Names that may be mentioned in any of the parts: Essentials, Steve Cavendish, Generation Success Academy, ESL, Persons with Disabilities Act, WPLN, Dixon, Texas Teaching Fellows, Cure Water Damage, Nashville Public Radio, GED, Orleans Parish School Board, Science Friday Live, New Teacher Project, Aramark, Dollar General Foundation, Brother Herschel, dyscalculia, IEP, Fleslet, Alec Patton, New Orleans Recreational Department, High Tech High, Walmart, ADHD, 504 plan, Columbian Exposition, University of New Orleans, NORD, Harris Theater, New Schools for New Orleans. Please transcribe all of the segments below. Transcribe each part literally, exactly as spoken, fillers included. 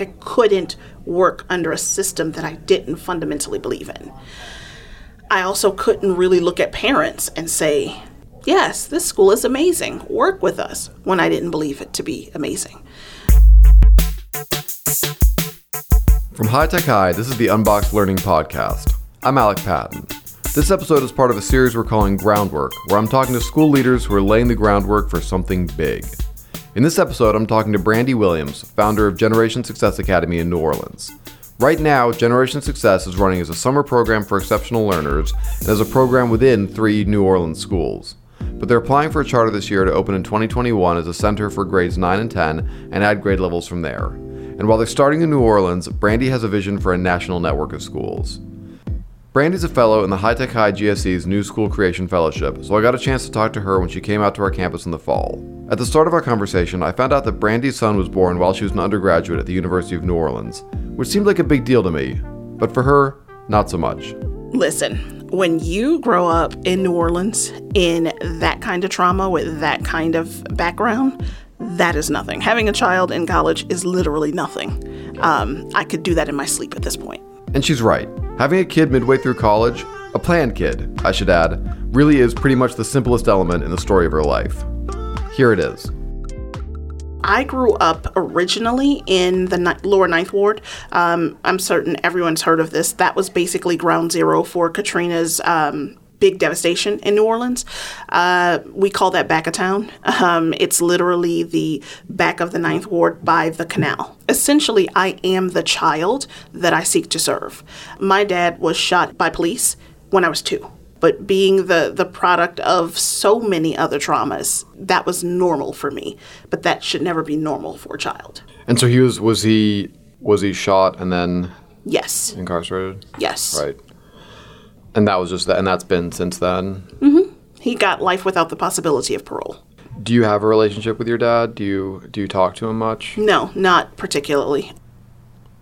I couldn't work under a system that I didn't fundamentally believe in. I also couldn't really look at parents and say, yes, this school is amazing, work with us, when I didn't believe it to be amazing. From High Tech High, this is the Unboxed Learning Podcast. I'm Alec Patton. This episode is part of a series we're calling Groundwork, where I'm talking to school leaders who are laying the groundwork for something big. In this episode, I'm talking to Brandy Williams, founder of Generation Success Academy in New Orleans. Right now, Generation Success is running as a summer program for exceptional learners and as a program within three New Orleans schools. But they're applying for a charter this year to open in twenty twenty-one as a center for grades nine and ten and add grade levels from there. And while they're starting in New Orleans, Brandy has a vision for a national network of schools. Brandy's a fellow in the High Tech High G S E's New School Creation Fellowship, so I got a chance to talk to her when she came out to our campus in the fall. At the start of our conversation, I found out that Brandy's son was born while she was an undergraduate at the University of New Orleans, which seemed like a big deal to me, but for her, not so much. Listen, when you grow up in New Orleans in that kind of trauma with that kind of background, that is nothing. Having a child in college is literally nothing. Um, I could do that in my sleep at this point. And she's right. Having a kid midway through college, a planned kid, I should add, really is pretty much the simplest element in the story of her life. Here it is. I grew up originally in the ni- lower ninth ward. Um, I'm certain everyone's heard of this. That was basically ground zero for Katrina's um, big devastation in New Orleans. Uh, we call that back of town. Um, it's literally the back of the ninth ward by the canal. Essentially, I am the child that I seek to serve. My dad was shot by police when I was two, but being the, the product of so many other traumas, that was normal for me, but that should never be normal for a child. And so he was, was he, was he shot and then? Yes. Incarcerated? Yes. Right. And that was just that, and that's been since then? Mm-hmm. He got life without the possibility of parole. Do you have a relationship with your dad? Do you do you talk to him much? No, not particularly.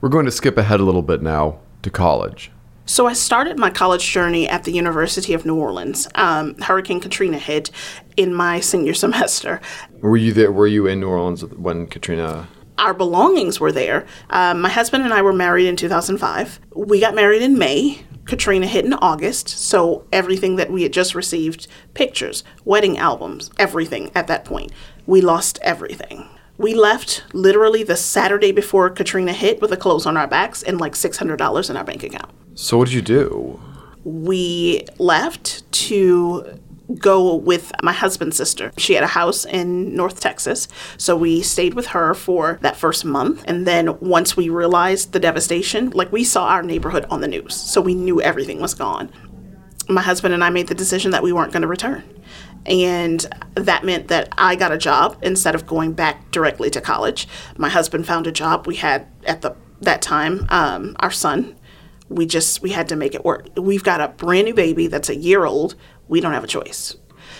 We're going to skip ahead a little bit now to college. So I started my college journey at the University of New Orleans. Um, Hurricane Katrina hit in my senior semester. Were you there? Were you in New Orleans when Katrina? Our belongings were there. Um, my husband and I were married in two thousand five. We got married in May. Katrina hit in August, so everything that we had just received, pictures, wedding albums, everything at that point, we lost everything. We left literally the Saturday before Katrina hit with the clothes on our backs and like six hundred dollars in our bank account. So what did you do? We left to go with my husband's sister. She had a house in North Texas, so we stayed with her for that first month. And then once we realized the devastation, like we saw our neighborhood on the news, so we knew everything was gone. My husband and I made the decision that we weren't going to return. And that meant that I got a job instead of going back directly to college. My husband found a job. We had at the that time um, our son. We just, we had to make it work. We've got a brand new baby that's a year old. We don't have a choice.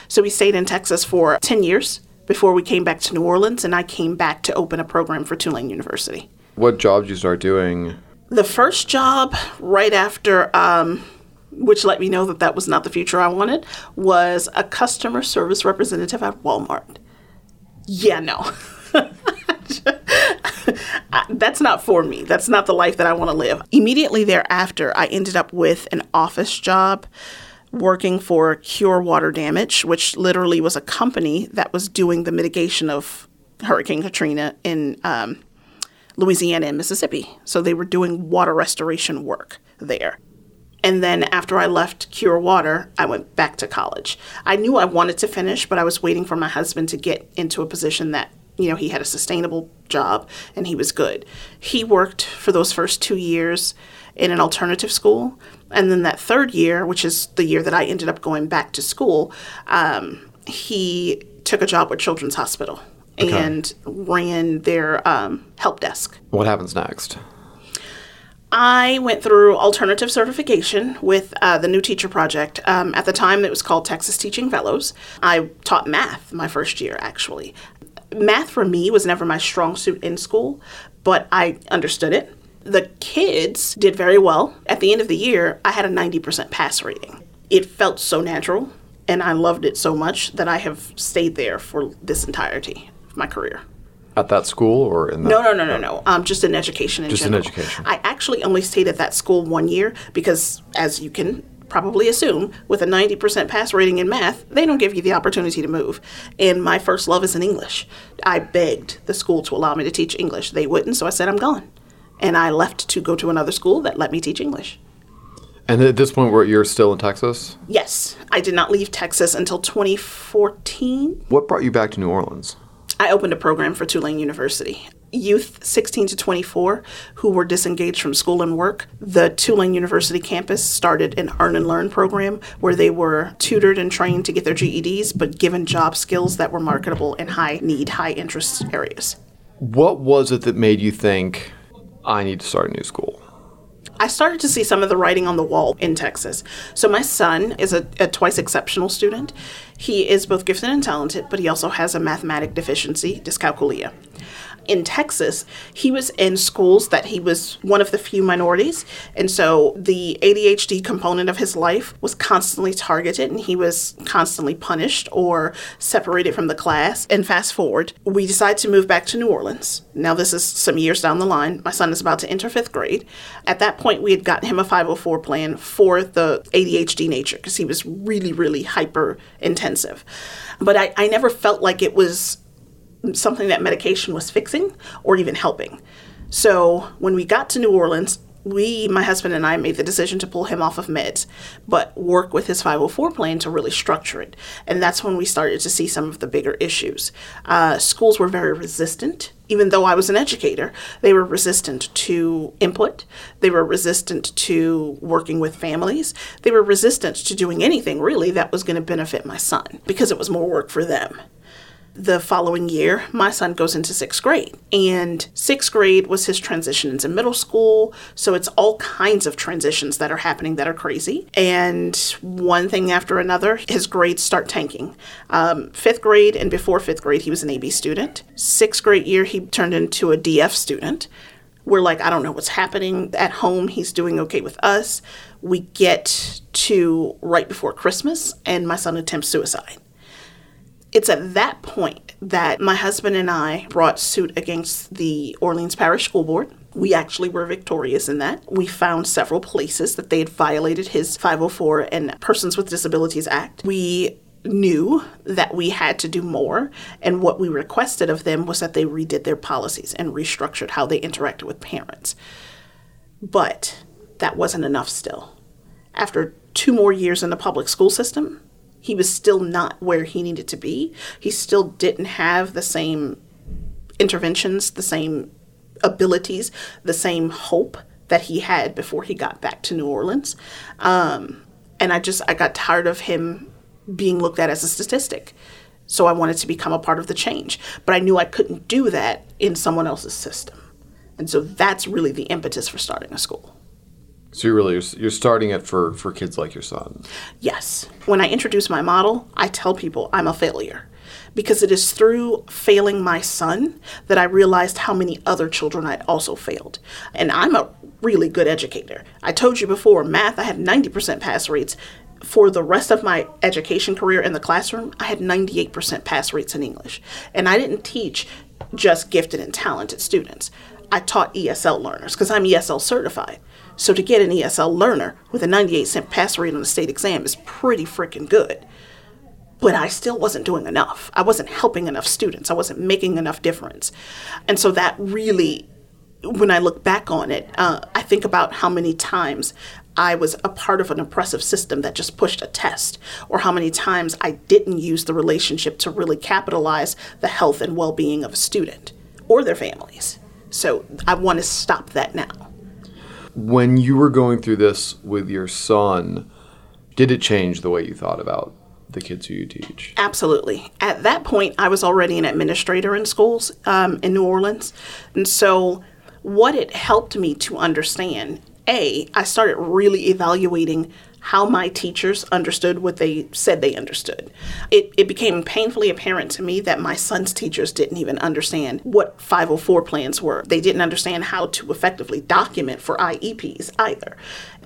So we stayed in Texas for ten years before we came back to New Orleans, and I came back to open a program for Tulane University. What job did you start doing? The first job right after, um, which let me know that that was not the future I wanted, was a customer service representative at Walmart. Yeah, no. That's not for me. That's not the life that I want to live. Immediately thereafter, I ended up with an office job working for Cure Water Damage, which literally was a company that was doing the mitigation of Hurricane Katrina in um, Louisiana and Mississippi. So they were doing water restoration work there. And then after I left Cure Water, I went back to college. I knew I wanted to finish, but I was waiting for my husband to get into a position that, you know, he had a sustainable job and he was good. He worked for those first two years in an alternative school. And then that third year, which is the year that I ended up going back to school, um, he took a job with Children's Hospital okay. and ran their um, help desk. What happens next? I went through alternative certification with uh, the New Teacher Project. Um, at the time, it was called Texas Teaching Fellows. I taught math my first year, actually. Math for me was never my strong suit in school, but I understood it. The kids did very well. At the end of the year, I had a ninety percent pass rating. It felt so natural, and I loved it so much that I have stayed there for this entirety of my career. At that school or in that? No, no, no, no, no. Um, just in education in just general. Just in education. I actually only stayed at that school one year because, as you can probably assume, with a ninety percent pass rating in math, they don't give you the opportunity to move. And my first love is in English. I begged the school to allow me to teach English. They wouldn't, so I said, I'm gone. And I left to go to another school that let me teach English. And at this point, where you're still in Texas? Yes. I did not leave Texas until twenty fourteen. What brought you back to New Orleans? I opened a program for Tulane University. Youth sixteen to twenty-four who were disengaged from school and work, the Tulane University campus started an Earn and Learn program where they were tutored and trained to get their G E Ds, but given job skills that were marketable in high need, high interest areas. What was it that made you think, I need to start a new school? I started to see some of the writing on the wall in Texas. So my son is a, a twice exceptional student. He is both gifted and talented, but he also has a mathematic deficiency, dyscalculia. In Texas, he was in schools that he was one of the few minorities. And so the A D H D component of his life was constantly targeted and he was constantly punished or separated from the class. And fast forward, we decide to move back to New Orleans. Now, this is some years down the line. My son is about to enter fifth grade. At that point, we had gotten him a five oh four plan for the A D H D nature because he was really, really hyper intensive. But I, I never felt like it was something that medication was fixing or even helping. So when we got to New Orleans, we, my husband and I, made the decision to pull him off of meds, but work with his five oh four plan to really structure it. And that's when we started to see some of the bigger issues. Uh, schools were very resistant. Even though I was an educator, they were resistant to input. They were resistant to working with families. They were resistant to doing anything, really, that was going to benefit my son because it was more work for them. The following year, my son goes into sixth grade, and sixth grade was his transition into middle school. So it's all kinds of transitions that are happening that are crazy. And one thing after another, his grades start tanking. Um, fifth grade and before fifth grade, he was an A B student. Sixth grade year, he turned into a D F student. We're like, I don't know what's happening. At home, he's doing okay with us. We get to right before Christmas, and my son attempts suicide. It's at that point that my husband and I brought suit against the Orleans Parish School Board. We actually were victorious in that. We found several places that they had violated his five oh four and Persons with Disabilities Act. We knew that we had to do more, and what we requested of them was that they redid their policies and restructured how they interacted with parents. But that wasn't enough still. After two more years in the public school system, he was still not where he needed to be. He still didn't have the same interventions, the same abilities, the same hope that he had before he got back to New Orleans. Um, and I just, I got tired of him being looked at as a statistic. So I wanted to become a part of the change. But I knew I couldn't do that in someone else's system. And so that's really the impetus for starting a school. So you're really, you're starting it for, for kids like your son. Yes. When I introduce my model, I tell people I'm a failure because it is through failing my son that I realized how many other children I'd also failed. And I'm a really good educator. I told you before, math, I had ninety percent pass rates. For the rest of my education career in the classroom, I had ninety-eight percent pass rates in English. And I didn't teach just gifted and talented students. I taught E S L learners because I'm E S L certified. So to get an E S L learner with a ninety-eight percent pass rate on the state exam is pretty freaking good. But I still wasn't doing enough. I wasn't helping enough students. I wasn't making enough difference. And so that really, when I look back on it, uh, I think about how many times I was a part of an oppressive system that just pushed a test, or how many times I didn't use the relationship to really capitalize the health and well-being of a student or their families. So I want to stop that now. When you were going through this with your son, did it change the way you thought about the kids who you teach? Absolutely. At that point, I was already an administrator in schools um, in New Orleans. And so what it helped me to understand, A, I started really evaluating how my teachers understood what they said they understood. It, it became painfully apparent to me that my son's teachers didn't even understand what five oh four plans were. They didn't understand how to effectively document for I E Ps either.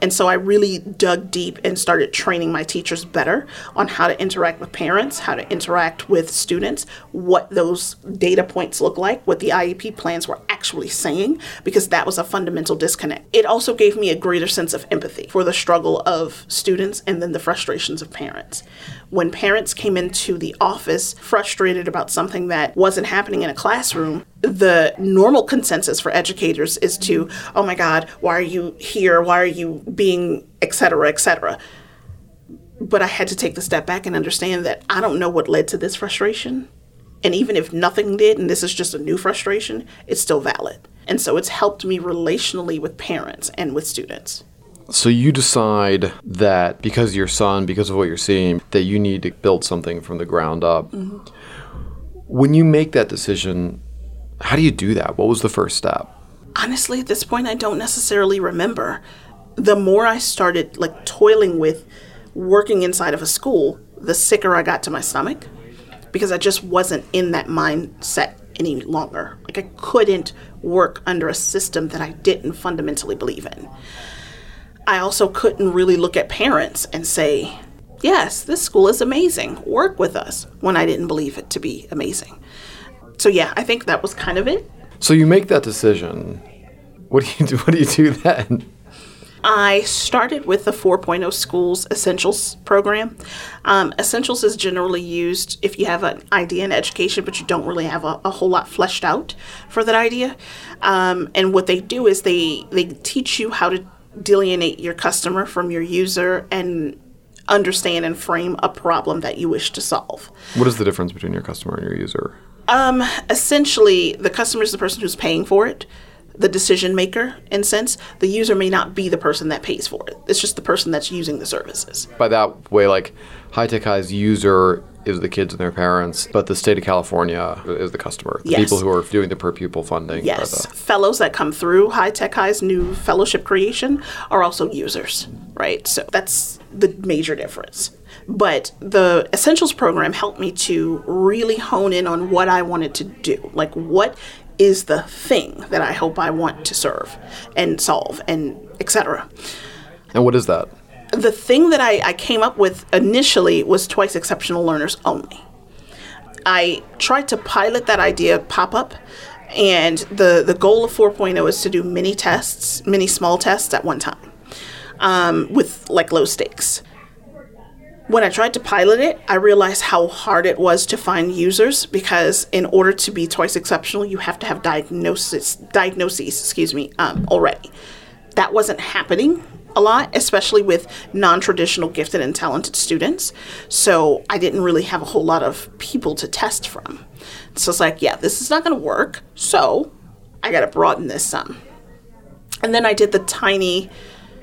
And so I really dug deep and started training my teachers better on how to interact with parents, how to interact with students, what those data points look like, what the I E P plans were actually saying, because that was a fundamental disconnect. It also gave me a greater sense of empathy for the struggle of students and then the frustrations of parents. When parents came into the office frustrated about something that wasn't happening in a classroom, the normal consensus for educators is to, oh my God, why are you here? Why are you being, et cetera, et cetera. But I had to take the step back and understand that I don't know what led to this frustration. And even if nothing did, and this is just a new frustration, it's still valid. And so it's helped me relationally with parents and with students. So you decide that because of your son, because of what you're seeing, that you need to build something from the ground up. Mm-hmm. When you make that decision, how do you do that? What was the first step? Honestly, at this point, I don't necessarily remember. The more I started like toiling with working inside of a school, the sicker I got to my stomach because I just wasn't in that mindset any longer. Like I couldn't work under a system that I didn't fundamentally believe in. I also couldn't really look at parents and say, yes, this school is amazing. Work with us, when I didn't believe it to be amazing. So yeah, I think that was kind of it. So you make that decision. What do you do, what do, you do then? I started with the four point oh Schools Essentials program. Um, Essentials is generally used if you have an idea in education, but you don't really have a, a whole lot fleshed out for that idea. Um, and what they do is they, they teach you how to delineate your customer from your user and understand and frame a problem that you wish to solve. What is the difference between your customer and your user? Um, essentially, the customer is the person who's paying for it, the decision maker, in a sense. The user may not be the person that pays for it. It's just the person that's using the services. By that way, like, High Tech High's user is the kids and their parents, but the state of California is the customer. The yes. people who are doing the per pupil funding. Yes. Are the fellows that come through High Tech High's new fellowship creation are also users, right? So that's the major difference. But the Essentials program helped me to really hone in on what I wanted to do. Like, what is the thing that I hope I want to serve and solve and et cetera. And what is that? The thing that I, I came up with initially was twice exceptional learners only. I tried to pilot that idea pop up, and the, the goal of four point oh is to do many tests, many small tests at one time um, with like low stakes. When I tried to pilot it, I realized how hard it was to find users because in order to be twice exceptional, you have to have diagnosis, diagnoses, excuse me, um, already. That wasn't happening a lot, especially with non-traditional gifted and talented students. So I didn't really have a whole lot of people to test from. So it's like, yeah, this is not going to work. So I got to broaden this some. And then I did the tiny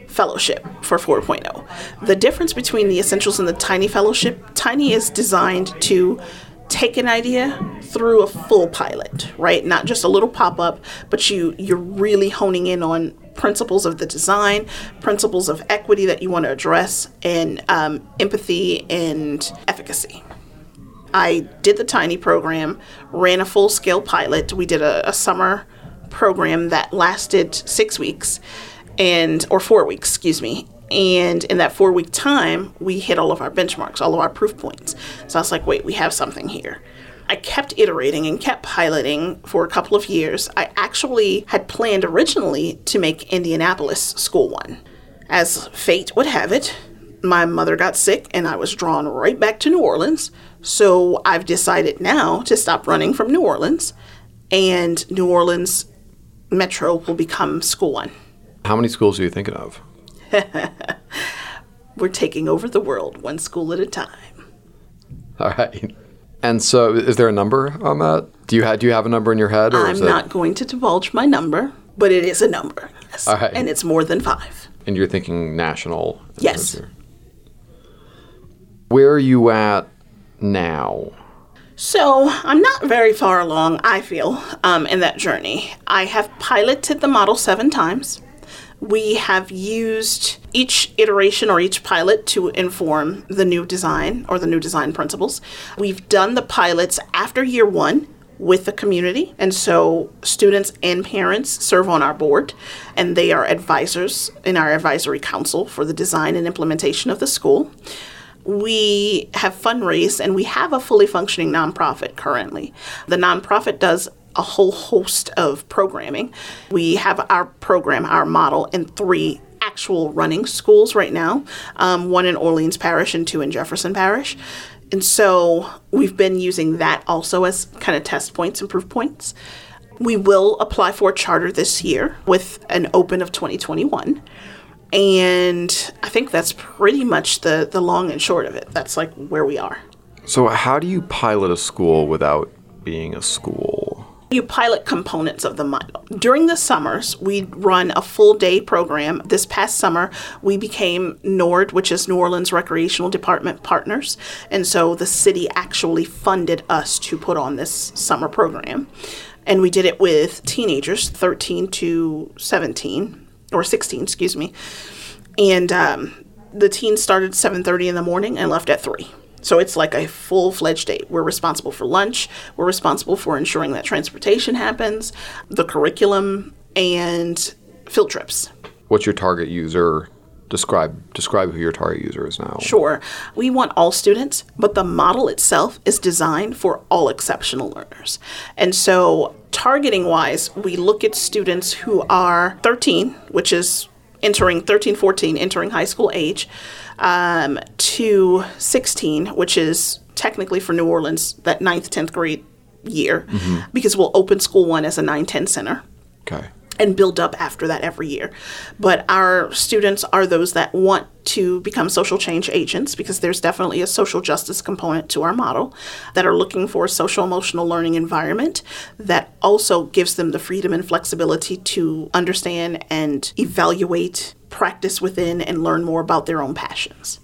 fellowship for four point oh. The difference between the Essentials and the Tiny Fellowship, Tiny is designed to take an idea through a full pilot, right? Not just a little pop-up, but you, you're really honing in on principles of the design, principles of equity that you want to address, and um, empathy and efficacy. I did the Tiny program, ran a full-scale pilot. We did a, a summer program that lasted six weeks. And or four weeks, excuse me. And in that four week time, we hit all of our benchmarks, all of our proof points. So I was like, wait, we have something here. I kept iterating and kept piloting for a couple of years. I actually had planned originally to make Indianapolis School One. As fate would have it, my mother got sick and I was drawn right back to New Orleans. So I've decided now to stop running from New Orleans, and New Orleans Metro will become School One. How many schools are you thinking of? We're taking over the world one school at a time. All right. And so is there a number on that? Do you have, do you have a number in your head? Or I'm is not it... going to divulge my number, but it is a number. Yes. All right. And it's more than five. And you're thinking national? Yes. Your... Where are you at now? So I'm not very far along, I feel, um, in that journey. I have piloted the model seven times. We have used each iteration or each pilot to inform the new design or the new design principles. We've done the pilots after year one with the community. And so students and parents serve on our board, and they are advisors in our advisory council for the design and implementation of the school. We have fundraised, and we have a fully functioning nonprofit currently. The nonprofit does a whole host of programming. We have our program, our model, in three actual running schools right now, um, one in Orleans Parish and two in Jefferson Parish. And so we've been using that also as kind of test points and proof points. We will apply for a charter this year with an open of twenty twenty-one. And I think that's pretty much the, the long and short of it. That's like where we are. So how do you pilot a school without being a school? You pilot components of the model. During the summers, we run a full day program. This past summer, we became NORD, which is New Orleans Recreational Department partners. And so the city actually funded us to put on this summer program. And we did it with teenagers, thirteen to seventeen. Or sixteen, excuse me. And um, the teens started seven thirty in the morning and left at three. So it's like a full-fledged day. We're responsible for lunch. We're responsible for ensuring that transportation happens, the curriculum, and field trips. What's your target user? Describe describe who your target user is now. Sure. We want all students, but the model itself is designed for all exceptional learners. And so targeting-wise, we look at students who are thirteen, which is entering thirteen, fourteen, entering high school age, um, to sixteen, which is technically for New Orleans, that ninth, tenth grade year, mm-hmm. because we'll open school one as a nine ten center. Okay. And build up after that every year. But our students are those that want to become social change agents, because there's definitely a social justice component to our model, that are looking for a social emotional learning environment that also gives them the freedom and flexibility to understand and evaluate, practice within, and learn more about their own passions.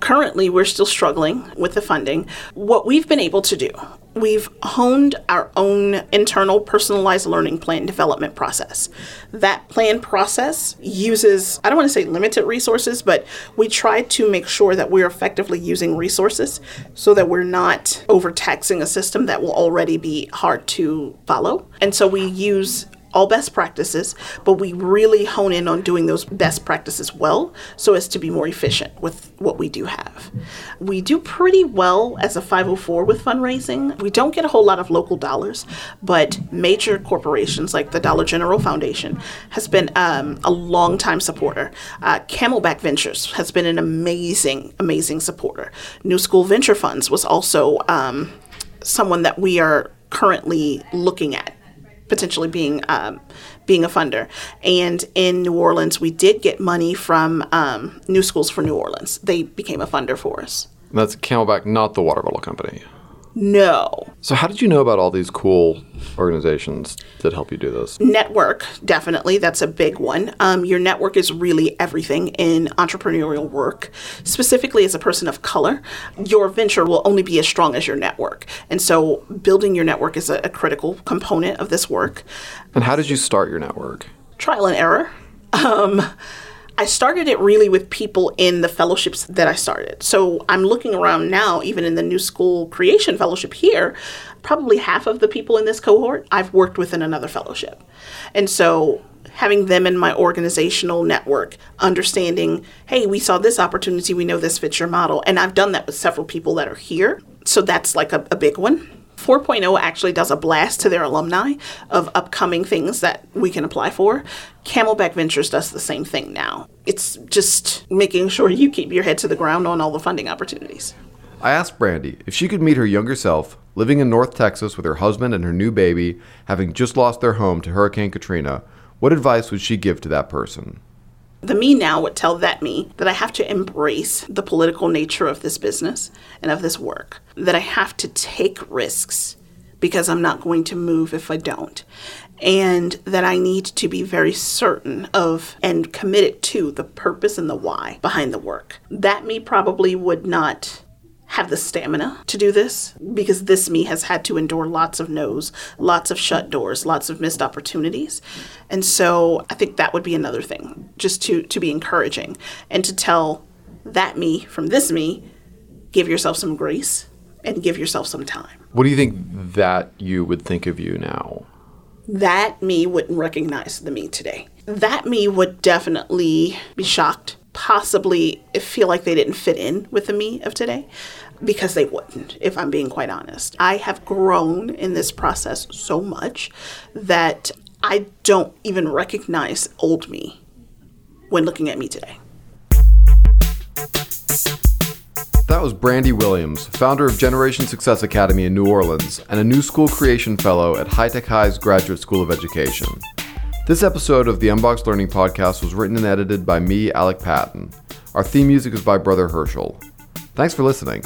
Currently, we're still struggling with the funding. What we've been able to do, we've honed our own internal personalized learning plan development process. That plan process uses, I don't want to say limited resources, but we try to make sure that we're effectively using resources so that we're not overtaxing a system that will already be hard to follow. And so we use all best practices, but we really hone in on doing those best practices well so as to be more efficient with what we do have. We do pretty well as a five oh four with fundraising. We don't get a whole lot of local dollars, but major corporations like the Dollar General Foundation has been um, a longtime supporter. Uh, Camelback Ventures has been an amazing, amazing supporter. New School Venture Funds was also um, someone that we are currently looking at potentially being um, being a funder. And in New Orleans, we did get money from um, New Schools for New Orleans. They became a funder for us. And that's Camelback, not the water bottle company. No. So how did you know about all these cool organizations that help you do this? Network, definitely. That's a big one. Um, your network is really everything in entrepreneurial work, specifically as a person of color. Your venture will only be as strong as your network. And so building your network is a, a critical component of this work. And how did you start your network? Trial and error. Um I started it really with people in the fellowships that I started. So I'm looking around now, even in the New School Creation Fellowship here, probably half of the people in this cohort I've worked with in another fellowship. And so having them in my organizational network, understanding, hey, we saw this opportunity, we know this fits your model. And I've done that with several people that are here. So that's like a, a big one. four point oh actually does a blast to their alumni of upcoming things that we can apply for. Camelback Ventures does the same thing now. It's just making sure you keep your head to the ground on all the funding opportunities. I asked Brandy if she could meet her younger self, living in North Texas with her husband and her new baby, having just lost their home to Hurricane Katrina, what advice would she give to that person? The me now would tell that me that I have to embrace the political nature of this business and of this work, that I have to take risks because I'm not going to move if I don't, and that I need to be very certain of and committed to the purpose and the why behind the work. That me probably would not have the stamina to do this, because this me has had to endure lots of no's, lots of shut doors, lots of missed opportunities. And so I think that would be another thing, just to, to be encouraging and to tell that me from this me, give yourself some grace and give yourself some time. What do you think that you would think of you now? That me wouldn't recognize the me today. That me would definitely be shocked, possibly feel like they didn't fit in with the me of today, because they wouldn't, if I'm being quite honest. I have grown in this process so much that I don't even recognize old me when looking at me today. That was Brandy Williams, founder of Generation Success Academy in New Orleans and a New School Creation Fellow at High Tech High's Graduate School of Education. This episode of the Unboxed Learning Podcast was written and edited by me, Alec Patton. Our theme music is by Brother Herschel. Thanks for listening.